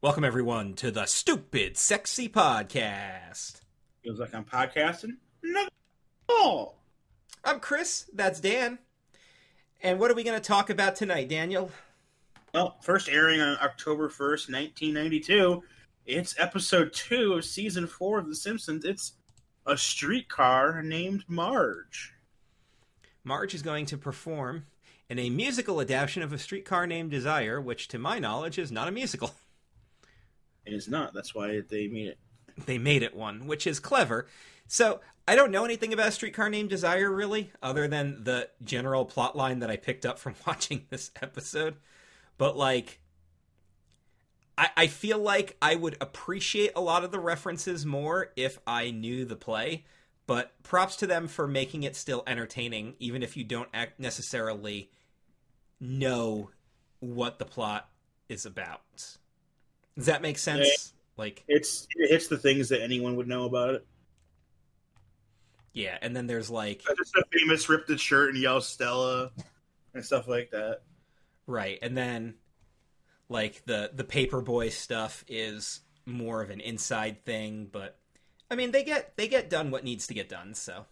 Welcome, everyone, to the Stupid Sexy Podcast. Feels like I'm podcasting? No. Oh. I'm Chris. That's Dan. And what are we going to talk about tonight, Daniel? Well, first airing on October 1st, 1992, it's episode 2 of season 4 of The Simpsons. It's A Streetcar Named Marge. Marge is going to perform in a musical adaptation of A Streetcar Named Desire, which, to my knowledge, is not a musical. It is not. That's why they made it. They made it one, which is clever. So I don't know anything about Streetcar Named Desire, really, other than the general plot line that I picked up from watching this episode. But, like, I feel like I would appreciate a lot of the references more if I knew the play. But props to them for making it still entertaining, even if you don't necessarily know what the plot is about. Does that make sense? It hits the things that anyone would know about it. Yeah, and then there's like just a famous ripped the shirt and yells Stella and stuff like that. Right, and then like the Paperboy stuff is more of an inside thing, but I mean they get done what needs to get done. So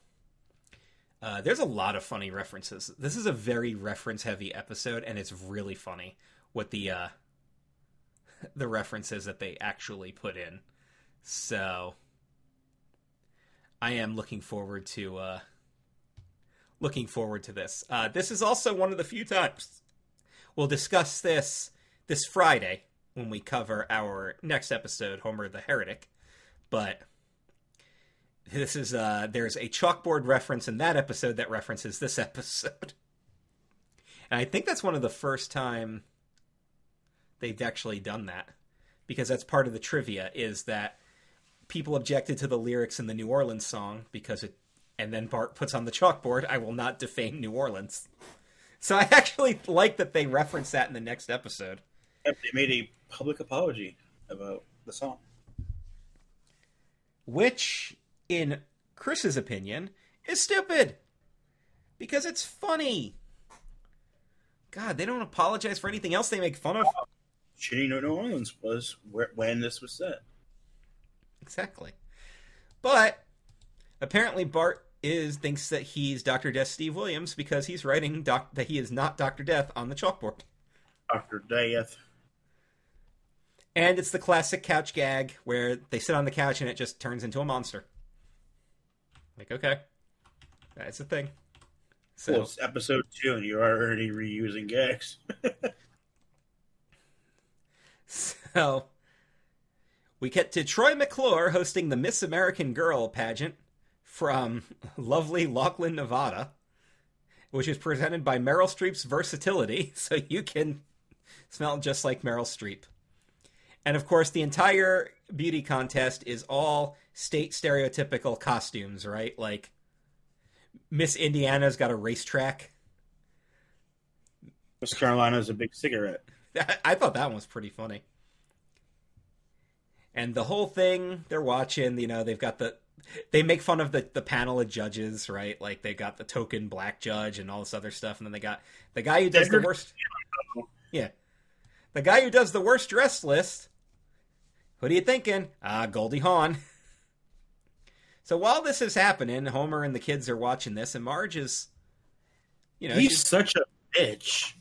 there's a lot of funny references. This is a very reference heavy episode, and it's really funny what the references that they actually put in. So I am looking forward to this. This is also one of the few times we'll discuss this Friday when we cover our next episode, Homer the Heretic. But this is there's a chalkboard reference in that episode that references this episode. And I think that's one of the first time they've actually done that, because that's part of the trivia, is that people objected to the lyrics in the New Orleans song and then Bart puts on the chalkboard, "I will not defame New Orleans." So I actually like that they reference that in the next episode. Yep, they made a public apology about the song, which, in Chris's opinion, is stupid because it's funny. God, they don't apologize for anything else they make fun of. Shitty New Orleans was when this was set. Exactly. But apparently Bart thinks that he's Dr. Death Steve Williams because he's writing that he is not Dr. Death on the chalkboard. Dr. Death. And it's the classic couch gag where they sit on the couch and it just turns into a monster. Like, okay. That's a thing. So, well, it's episode 2 and you're already reusing gags. So we get to Troy McClure hosting the Miss American Girl pageant from lovely Laughlin, Nevada, which is presented by Meryl Streep's versatility, so you can smell just like Meryl Streep. And, of course, the entire beauty contest is all state stereotypical costumes, right? Like, Miss Indiana's got a racetrack. Miss Carolina's a big cigarette. I thought that one was pretty funny. And the whole thing, they're watching, you know, they make fun of the panel of judges, right? Like, they got the token black judge and all this other stuff, and then they got the guy who does the worst. Yeah. The guy who does the worst dress list. What are you thinking? Goldie Hawn. So while this is happening, Homer and the kids are watching this, and Marge is, you know. She's such a bitch.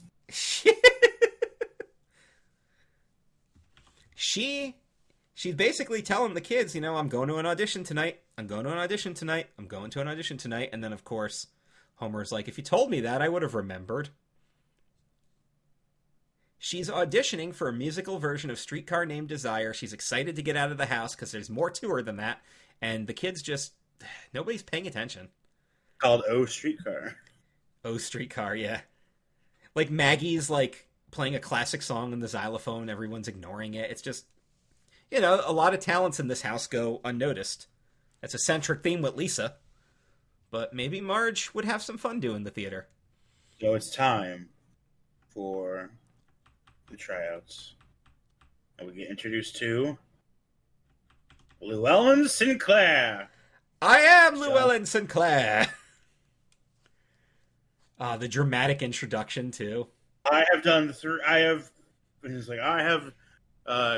She's basically telling the kids, you know, I'm going to an audition tonight. I'm going to an audition tonight. I'm going to an audition tonight. And then, of course, Homer's like, if you told me that, I would have remembered. She's auditioning for a musical version of Streetcar Named Desire. She's excited to get out of the house because there's more to her than that. And the kids just, nobody's paying attention. Called O Streetcar. O Streetcar, yeah. Like, Maggie's, like, playing a classic song on the xylophone. Everyone's ignoring it. It's just, you know, a lot of talents in this house go unnoticed. That's a centric theme with Lisa. But maybe Marge would have some fun doing the theater. So it's time for the tryouts. And we get introduced to Llewellyn Sinclair. I am Llewellyn Sinclair. The dramatic introduction, too. I have done I have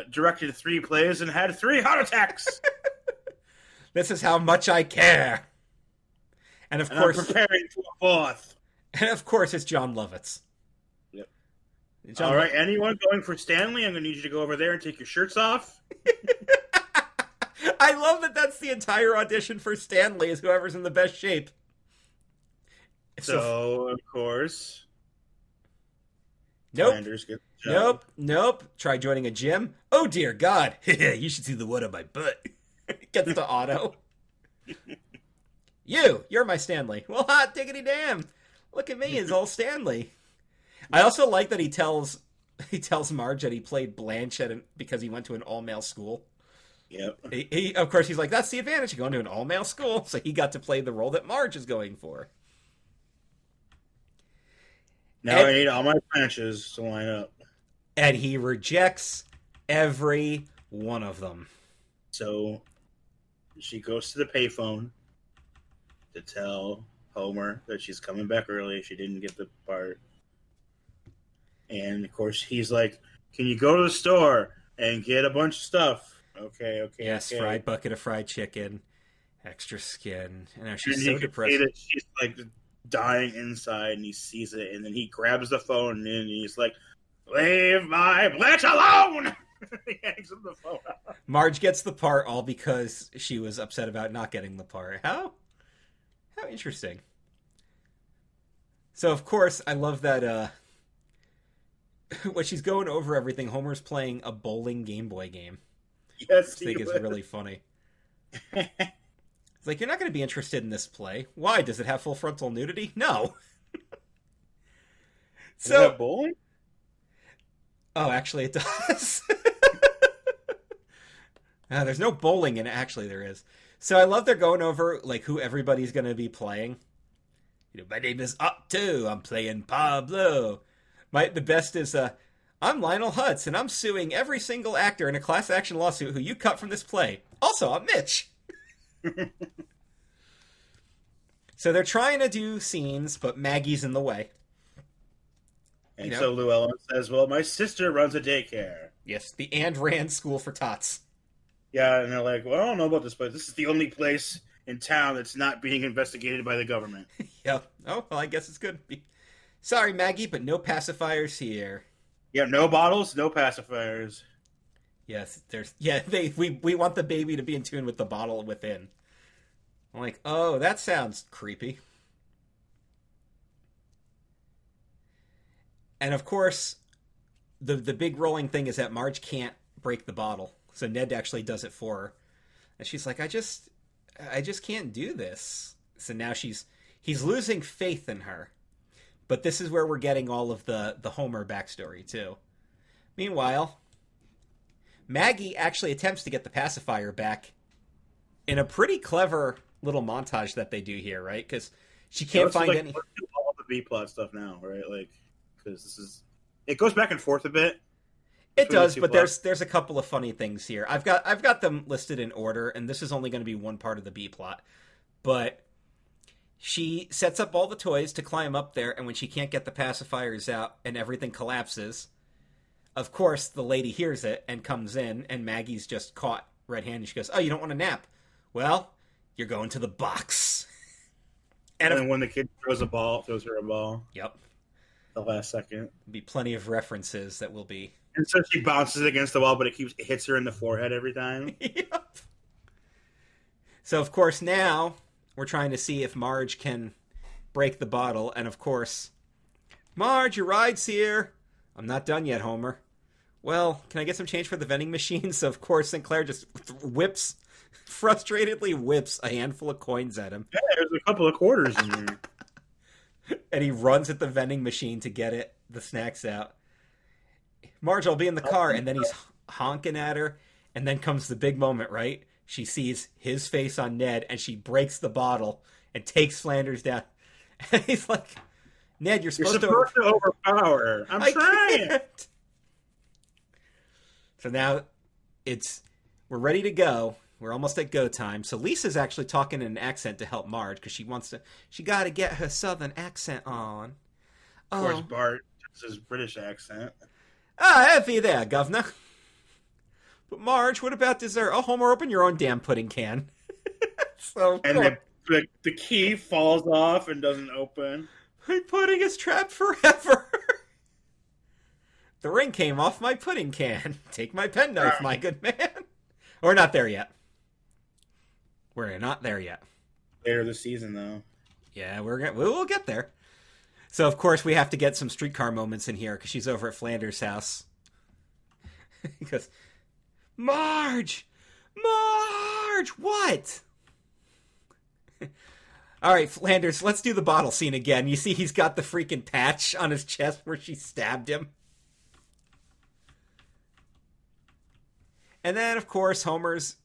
directed 3 plays, and had 3 heart attacks. This is how much I care. And of course, I'm preparing for a 4th. And of course, it's John Lovitz. Yep. John All right, anyone going for Stanley? I'm going to need you to go over there and take your shirts off. I love that that's the entire audition for Stanley, is whoever's in the best shape. So of course. Nope. Flanders gets the job. Nope. Try joining a gym. Oh, dear God. You should see the wood on my butt. Gets to Otto. You're my Stanley. Well, hot diggity damn. Look at me, it's all Stanley. I also like that he tells Marge that he played Blanche because he went to an all-male school. Yep. He, of course, he's like, that's the advantage of going to an all-male school. So he got to play the role that Marge is going for. Now I need all my branches to line up. And he rejects every one of them. So she goes to the payphone to tell Homer that she's coming back early. She didn't get the part. And, of course, he's like, can you go to the store and get a bunch of stuff? Okay. Yes, okay. Fried bucket of fried chicken, extra skin. And now she's so depressed. She's, like, dying inside, and he sees it, and then he grabs the phone, and he's like, leave my Blanche alone! He hangs up the phone. Marge gets the part all because she was upset about not getting the part. How interesting. So, of course, I love that when she's going over everything, Homer's playing a bowling Game Boy game. Yes, which I think is really funny. It's like, you're not going to be interested in this play. Why? Does it have full frontal nudity? No. So, is that bowling? Oh, actually, it does. There's no bowling in it. Actually, there is. So I love they're going over, like, who everybody's going to be playing. You know, my name is Otto. I'm playing Pablo. The best is, I'm Lionel Hutz, and I'm suing every single actor in a class action lawsuit who you cut from this play. Also, I'm Mitch. So they're trying to do scenes, but Maggie's in the way. And so Llewellyn says, well, my sister runs a daycare. Yes, the Ayn Rand school for tots. Yeah, and they're like, well, I don't know about this, but this is the only place in town that's not being investigated by the government. Yep. Oh, well, I guess it's good. Sorry, Maggie, but no pacifiers here. Yeah, no bottles, no pacifiers. Yes, there's. Yeah, we want the baby to be in tune with the bottle within. I'm like, oh, that sounds creepy. And of course, the big rolling thing is that Marge can't break the bottle, so Ned actually does it for her, and she's like, I just can't do this. So now he's losing faith in her. But this is where we're getting all of the Homer backstory, too. Meanwhile, Maggie actually attempts to get the pacifier back in a pretty clever little montage that they do here, right? Because she can't find any... Let's do all the B-plot stuff now, right? Like, because this is... It goes back and forth a bit. It does, but there's a couple of funny things here. I've got them listed in order, and this is only going to be one part of the B-plot. But... she sets up all the toys to climb up there, and when she can't get the pacifiers out and everything collapses, of course, the lady hears it and comes in, and Maggie's just caught red-handed. She goes, oh, you don't want a nap? Well, you're going to the box. And when the kid throws her a ball. Yep. The last second. There'll be plenty of references that will be. And so she bounces against the wall, but it hits her in the forehead every time. Yep. So, of course, now... we're trying to see if Marge can break the bottle. And, of course, Marge, your ride's here. I'm not done yet, Homer. Well, can I get some change for the vending machine? So, of course, Sinclair just frustratedly whips a handful of coins at him. Yeah, there's a couple of quarters in here. And he runs at the vending machine to get the snacks out. Marge, I'll be in the car. And then he's honking at her. And then comes the big moment, right? She sees his face on Ned, and she breaks the bottle and takes Flanders down. And he's like, Ned, you're supposed to overpower her. I'm trying. Can't. So now we're ready to go. We're almost at go time. So Lisa's actually talking in an accent to help Marge because she got to get her southern accent on. Of course, Bart does his British accent. Ah, have you there, governor? But Marge, what about dessert? Oh, Homer, open your own damn pudding can. So and the key falls off and doesn't open. My pudding is trapped forever. The ring came off my pudding can. Take my penknife, my good man. We're not there yet. We're not there yet. Later this season, though. Yeah, we'll get there. So, of course, we have to get some streetcar moments in here because she's over at Flanders' house. He goes, Marge, what? All right, Flanders, let's do the bottle scene again. You see he's got the freaking patch on his chest where she stabbed him. And then, of course, Homer's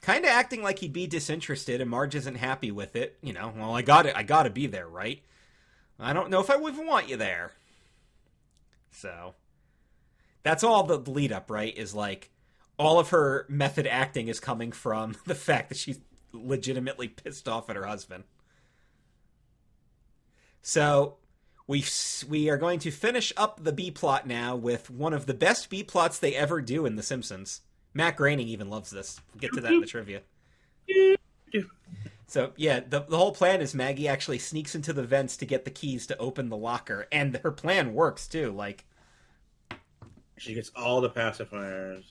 kind of acting like he'd be disinterested, and Marge isn't happy with it. You know, well, I gotta be there, right? I don't know if I would even want you there. So, that's all the lead up, right? Is like, all of her method acting is coming from the fact that she's legitimately pissed off at her husband. So, we are going to finish up the B-plot now with one of the best B-plots they ever do in The Simpsons. Matt Groening even loves this. We'll get to that in the trivia. So, yeah, the whole plan is Maggie actually sneaks into the vents to get the keys to open the locker, and her plan works, too. Like, she gets all the pacifiers.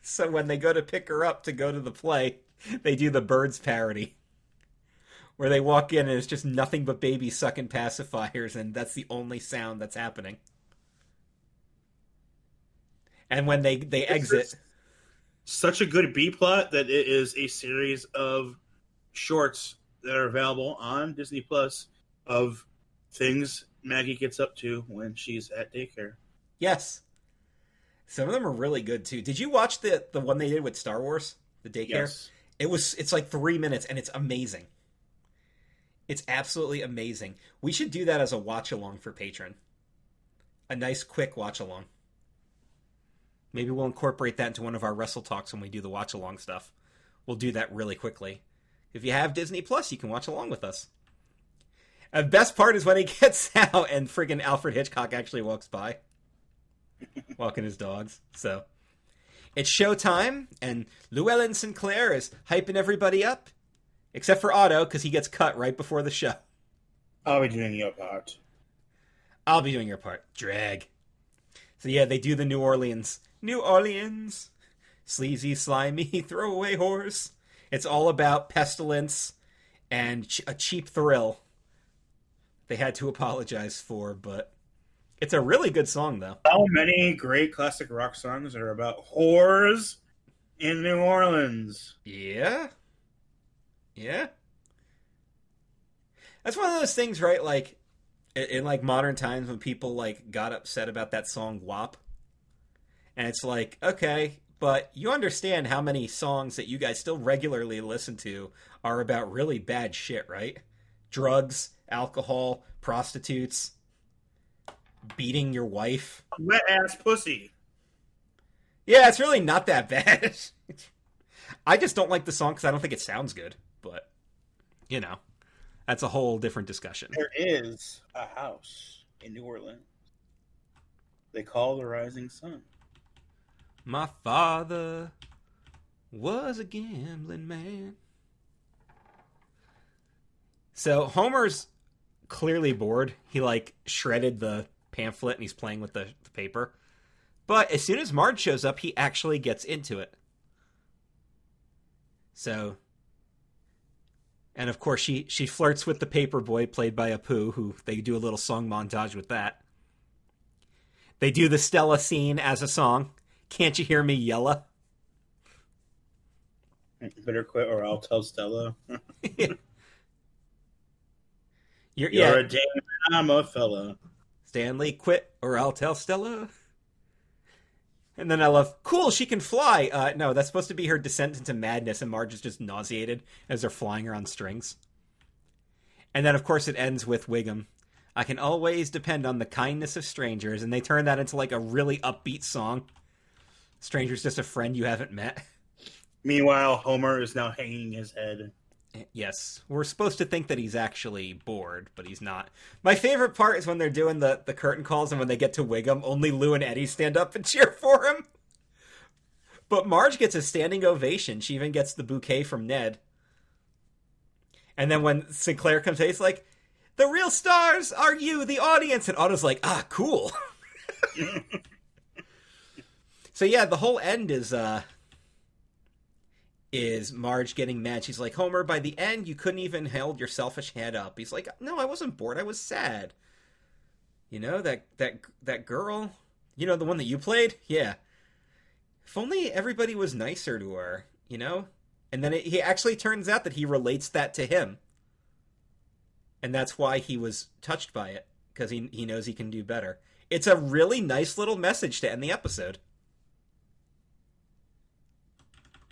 So when they go to pick her up to go to the play, they do the Birds parody, where they walk in and it's just nothing but babies sucking pacifiers, and that's the only sound that's happening. And when they exit... Such a good B-plot that it is a series of shorts that are available on Disney Plus of things Maggie gets up to when she's at daycare. Yes. Some of them are really good, too. Did you watch the one they did with Star Wars, the daycare? Yes. It's like 3 minutes, and it's amazing. It's absolutely amazing. We should do that as a watch-along for Patreon. A nice, quick watch-along. Maybe we'll incorporate that into one of our Wrestle Talks when we do the watch-along stuff. We'll do that really quickly. If you have Disney Plus, you can watch along with us. And best part is when he gets out and friggin' Alfred Hitchcock actually walks by. Walking his dogs. So, it's showtime, and Llewellyn Sinclair is hyping everybody up. Except for Otto, because he gets cut right before the show. I'll be doing your part. I'll be doing your part. Drag. So yeah, they do the New Orleans... New Orleans, sleazy, slimy, throwaway whores. It's all about pestilence and a cheap thrill they had to apologize for, but it's a really good song, though. How many great classic rock songs are about whores in New Orleans? Yeah. Yeah. That's one of those things, right? Like, in like modern times when people like got upset about that song WAP. And it's like, okay, but you understand how many songs that you guys still regularly listen to are about really bad shit, right? Drugs, alcohol, prostitutes, beating your wife. Wet-ass pussy. Yeah, it's really not that bad. I just don't like the song because I don't think it sounds good. But, you know, that's a whole different discussion. There is a house in New Orleans they call the Rising Sun. My father was a gambling man. So Homer's clearly bored. He, like, shredded the pamphlet and he's playing with the paper. But as soon as Marge shows up, he actually gets into it. So, and of course she flirts with the paper boy played by Apu, who they do a little song montage with that. They do the Stella scene as a song. Can't you hear me, Yella? Better quit or I'll tell Stella. You're a dame and I'm a fella. Stanley, quit or I'll tell Stella. And then I love, cool, she can fly. No, that's supposed to be her descent into madness, and Marge is just nauseated as they're flying her on strings. And then, of course, it ends with Wiggum. I can always depend on the kindness of strangers. And they turn that into like a really upbeat song. Stranger's just a friend you haven't met. Meanwhile, Homer is now hanging his head. Yes. We're supposed to think that he's actually bored, but he's not. My favorite part is when they're doing the curtain calls and when they get to Wiggum, only Lou and Eddie stand up and cheer for him. But Marge gets a standing ovation. She even gets the bouquet from Ned. And then when Sinclair comes in, he's like, "The real stars are you, the audience." And Otto's like, "Ah, cool." So yeah, the whole end is Marge getting mad. She's like, "Homer, by the end, you couldn't even hold your selfish head up." He's like, "No, I wasn't bored. I was sad. You know, that girl, you know, the one that you played? Yeah. If only everybody was nicer to her, you know?" And then he actually turns out that he relates that to him. And that's why he was touched by it, because he knows he can do better. It's a really nice little message to end the episode.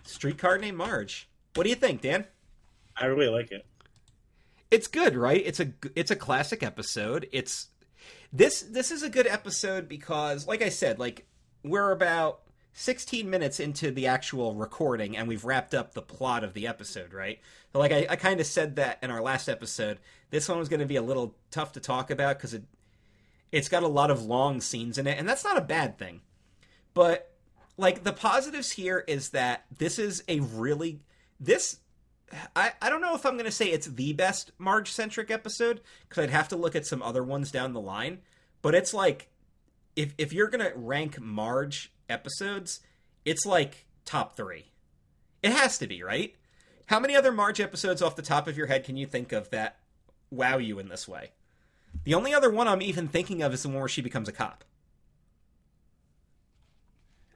Streetcar Named Marge. What do you think, Dan? I really like it. It's good, right? It's a classic episode. It's this is a good episode because, like I said, like we're about 16 minutes into the actual recording and we've wrapped up the plot of the episode, right? So like I kind of said that in our last episode, this one was going to be a little tough to talk about because it's got a lot of long scenes in it, and that's not a bad thing. But like the positives here is that this is a really I don't know if I'm going to say it's the best Marge-centric episode because I'd have to look at some other ones down the line, but it's like if you're going to rank Marge episodes, it's like top 3. It has to be, right? How many other Marge episodes off the top of your head can you think of that wow you in this way? The only other one I'm even thinking of is the one where she becomes a cop.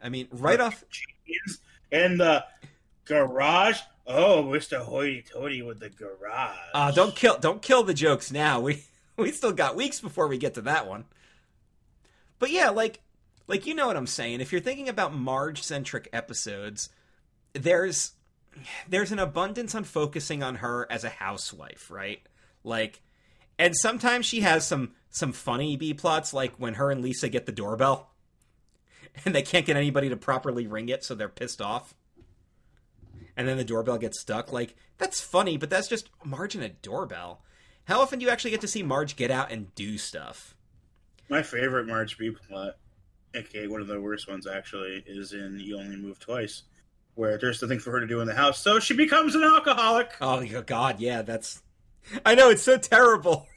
I mean, right off in the garage. Oh, Mr. Hoity-toity with the garage. Don't kill the jokes now. We still got weeks before we get to that one. But yeah, like you know what I'm saying. If you're thinking about Marge-centric episodes, there's an abundance on focusing on her as a housewife, right? Like, and sometimes she has some funny B-plots, like when her and Lisa get the doorbell, and they can't get anybody to properly ring it, so they're pissed off. And then the doorbell gets stuck. Like, that's funny, but that's just Marge and a doorbell. How often do you actually get to see Marge get out and do stuff? My favorite Marge B-plot, aka one of the worst ones actually, is in You Only Move Twice, where there's nothing for her to do in the house, so she becomes an alcoholic. Oh, God, yeah, that's... I know, it's so terrible.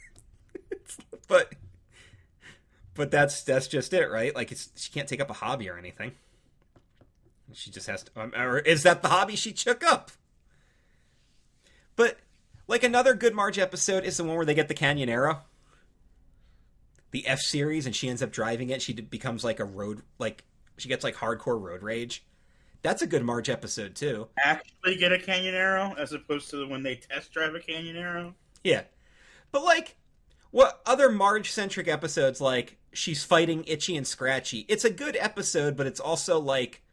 But that's just it, right? Like, she can't take up a hobby or anything. She just has to... Or is that the hobby she took up? But, like, another good Marge episode is the one where they get the Canyonero. The F-Series, and she ends up driving it. She becomes, like, a road... Like, she gets, like, hardcore road rage. That's a good Marge episode, too. Actually get a Canyonero, as opposed to when they test drive a Canyonero? Yeah. But, like, what other Marge-centric episodes, like, she's fighting Itchy and Scratchy. It's a good episode, but it's also, like...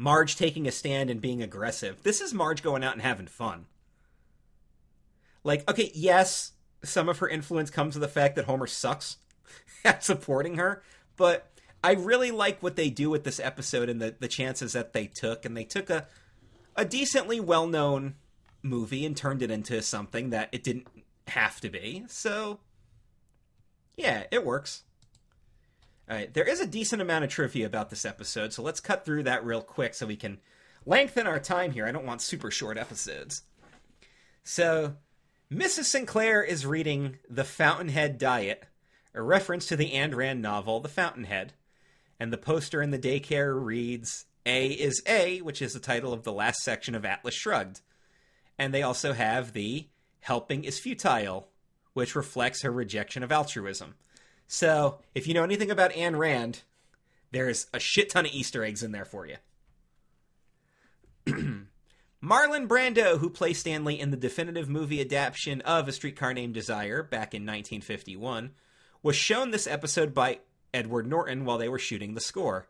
Marge taking a stand and being aggressive. This is Marge going out and having fun. Like, okay, yes, some of her influence comes with the fact that Homer sucks at supporting her, but I really like what they do with this episode and the chances that they took. And they took a decently well-known movie and turned it into something that it didn't have to be. So, yeah, it works. All right, there is a decent amount of trivia about this episode, so let's cut through that real quick so we can lengthen our time here. I don't want super short episodes. So, Mrs. Sinclair is reading The Fountainhead Diet, a reference to the Ayn Rand novel, The Fountainhead, and the poster in the daycare reads, "A is A," which is the title of the last section of Atlas Shrugged. And they also have the "Helping is Futile," which reflects her rejection of altruism. So, if you know anything about Ayn Rand, there's a shit ton of Easter eggs in there for you. Marlon Brando, who plays Stanley in the definitive movie adaptation of A Streetcar Named Desire back in 1951, was shown this episode by Edward Norton while they were shooting the score.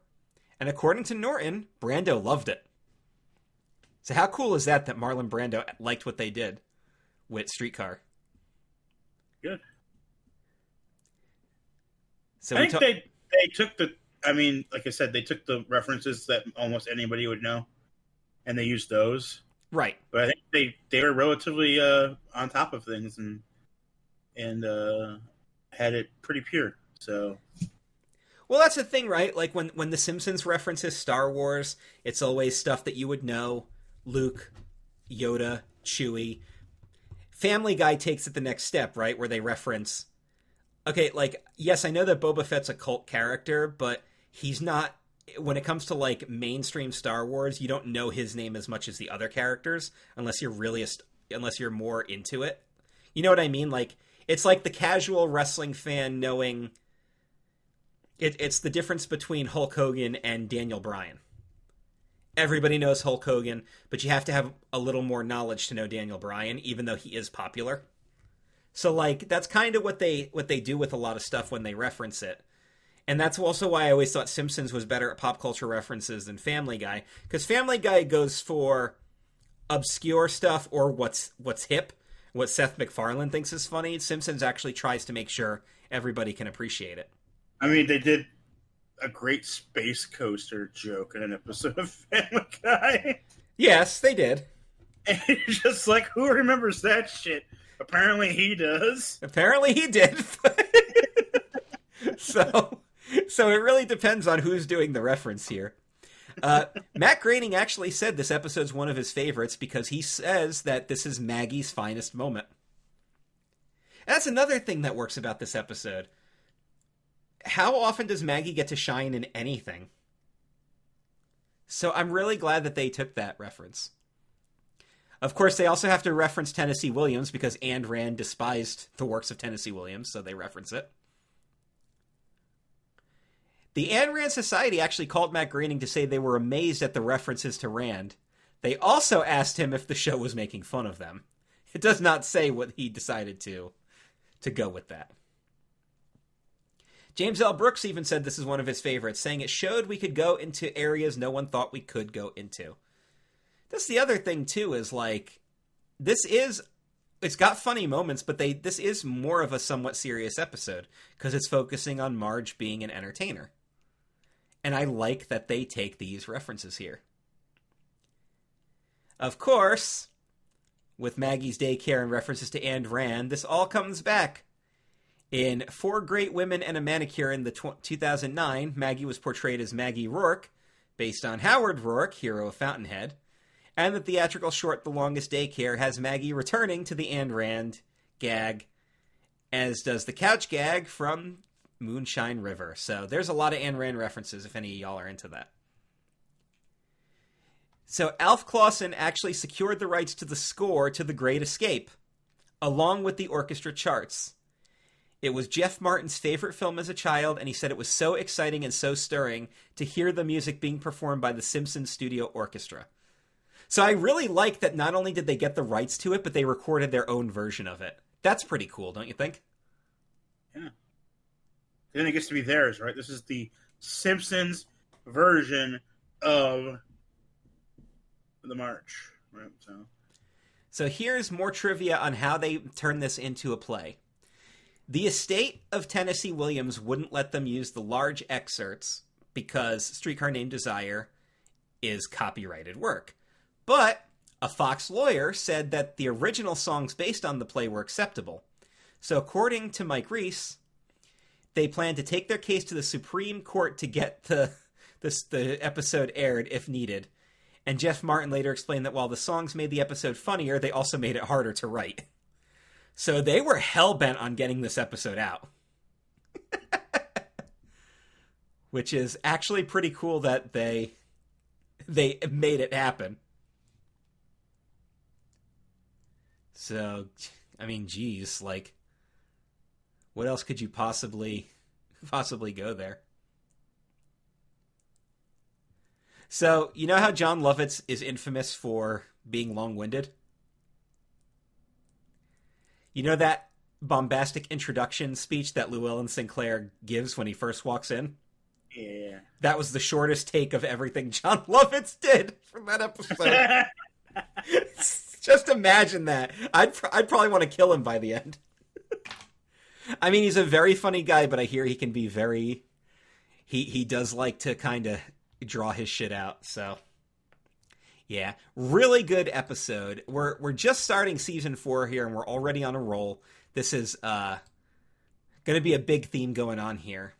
And according to Norton, Brando loved it. So how cool is that Marlon Brando liked what they did with Streetcar? Good. So I think they took the, I mean, like I said, they took the references that almost anybody would know, and they used those. Right. But I think they were relatively on top of things and had it pretty pure. So. Well, that's the thing, right? Like when The Simpsons references Star Wars, it's always stuff that you would know. Luke, Yoda, Chewie. Family Guy takes it the next step, right? Where they reference, okay, like, yes, I know that Boba Fett's a cult character, but he's not, when it comes to like mainstream Star Wars, you don't know his name as much as the other characters unless you're really, unless you're more into it. You know what I mean? Like, it's like the casual wrestling fan knowing it's the difference between Hulk Hogan and Daniel Bryan. Everybody knows Hulk Hogan, but you have to have a little more knowledge to know Daniel Bryan, even though he is popular. So like, that's kind of what they do with a lot of stuff when they reference it. And that's also why I always thought Simpsons was better at pop culture references than Family Guy, because Family Guy goes for obscure stuff or what's hip, what Seth MacFarlane thinks is funny. Simpsons actually tries to make sure everybody can appreciate it. I mean, they did a great space coaster joke in an episode of Family Guy. Yes, they did. And it's just like, who remembers that shit? Apparently he does. Apparently he did. So it really depends on who's doing the reference here. Matt Groening actually said this episode's one of his favorites because he says that this is Maggie's finest moment. And that's another thing that works about this episode. How often does Maggie get to shine in anything? So I'm really glad that they took that reference. Of course, they also have to reference Tennessee Williams because Ayn Rand despised the works of Tennessee Williams, so they reference it. The Ayn Rand Society actually called Matt Groening to say they were amazed at the references to Rand. They also asked him if the show was making fun of them. It does not say what he decided to go with that. James L. Brooks even said this is one of his favorites, saying it showed we could go into areas no one thought we could go into. That's the other thing, too, is like, it's got funny moments, but this is more of a somewhat serious episode because it's focusing on Marge being an entertainer. And I like that they take these references here. Of course, with Maggie's daycare and references to Ayn Rand, this all comes back. In Four Great Women and a Manicure in the 2009, Maggie was portrayed as Maggie Roark, based on Howard Roark, hero of Fountainhead, and the theatrical short The Longest Daycare has Maggie returning to the Ayn Rand gag, as does the couch gag from Moonshine River. So there's a lot of Ayn Rand references, if any of y'all are into that. So Alf Clausen actually secured the rights to the score to The Great Escape, along with the orchestra charts. It was Jeff Martin's favorite film as a child, and he said it was so exciting and so stirring to hear the music being performed by the Simpsons Studio Orchestra. So I really like that not only did they get the rights to it, but they recorded their own version of it. That's pretty cool, don't you think? Yeah. Then it gets to be theirs, right? This is the Simpsons version of the march, right? So here's more trivia on how they turned this into a play. The estate of Tennessee Williams wouldn't let them use the large excerpts because Streetcar Named Desire is copyrighted work. But a Fox lawyer said that the original songs based on the play were acceptable. So according to Mike Reese, they plan to take their case to the Supreme Court to get the episode aired if needed. And Jeff Martin later explained that while the songs made the episode funnier, they also made it harder to write. So they were hell-bent on getting this episode out. Which is actually pretty cool that they made it happen. So, I mean, geez, like, what else could you possibly go there? So, you know how John Lovitz is infamous for being long-winded? You know that bombastic introduction speech that Llewellyn Sinclair gives when he first walks in? Yeah. That was the shortest take of everything John Lovitz did from that episode. Just imagine that. I'd probably want to kill him by the end. I mean, he's a very funny guy, but I hear he can be very... He does like to kind of draw his shit out, so... Yeah, really good episode. We're just starting season 4 here, and we're already on a roll. This is going to be a big theme going on here.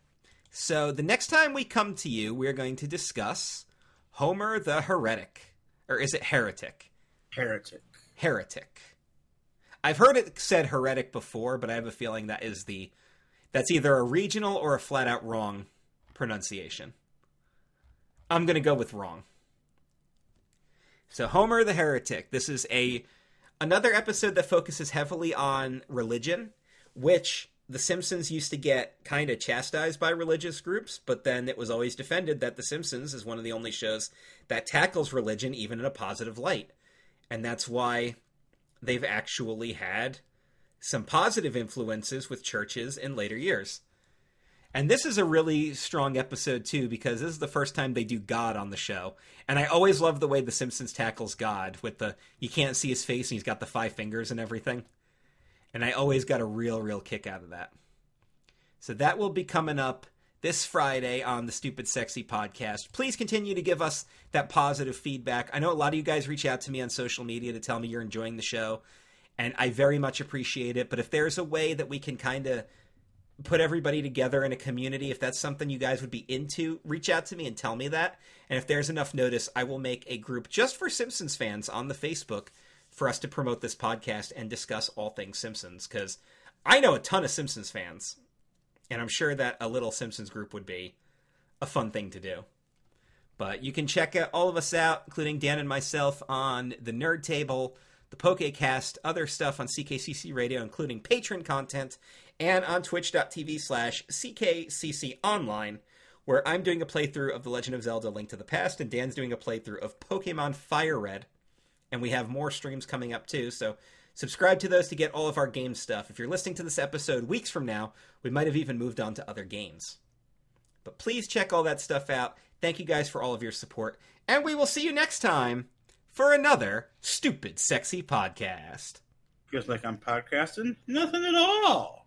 So the next time we come to you, we're going to discuss Homer the Heretic. Or is it Heretic? Heretic. Heretic. I've heard it said heretic before, but I have a feeling that is the... That's either a regional or a flat-out wrong pronunciation. I'm going to go with wrong. So Homer the Heretic. This is another episode that focuses heavily on religion, which The Simpsons used to get kind of chastised by religious groups, but then it was always defended that The Simpsons is one of the only shows that tackles religion even in a positive light. And that's why they've actually had some positive influences with churches in later years. And this is a really strong episode, too, because this is the first time they do God on the show. And I always love the way The Simpsons tackles God with the, you can't see his face and he's got the five fingers and everything. And I always got a real kick out of that. So that will be coming up this Friday on the Stupid Sexy podcast. Please continue to give us that positive feedback. I know a lot of you guys reach out to me on social media to tell me you're enjoying the show. And I very much appreciate it. But if there's a way that we can kind of put everybody together in a community, if that's something you guys would be into, reach out to me and tell me that. And if there's enough notice, I will make a group just for Simpsons fans on the Facebook for us to promote this podcast and discuss all things Simpsons. Because I know a ton of Simpsons fans. And I'm sure that a little Simpsons group would be a fun thing to do. But you can check out all of us out, including Dan and myself, on the Nerd Table, the PokeCast, other stuff on CKCC Radio, including patron content, and on twitch.tv/CKCConline, where I'm doing a playthrough of The Legend of Zelda Link to the Past, and Dan's doing a playthrough of Pokemon Fire Red. And we have more streams coming up, too, so subscribe to those to get all of our game stuff. If you're listening to this episode weeks from now, we might have even moved on to other games. But please check all that stuff out. Thank you guys for all of your support, and we will see you next time for another Stupid Sexy podcast. Feels like I'm podcasting nothing at all.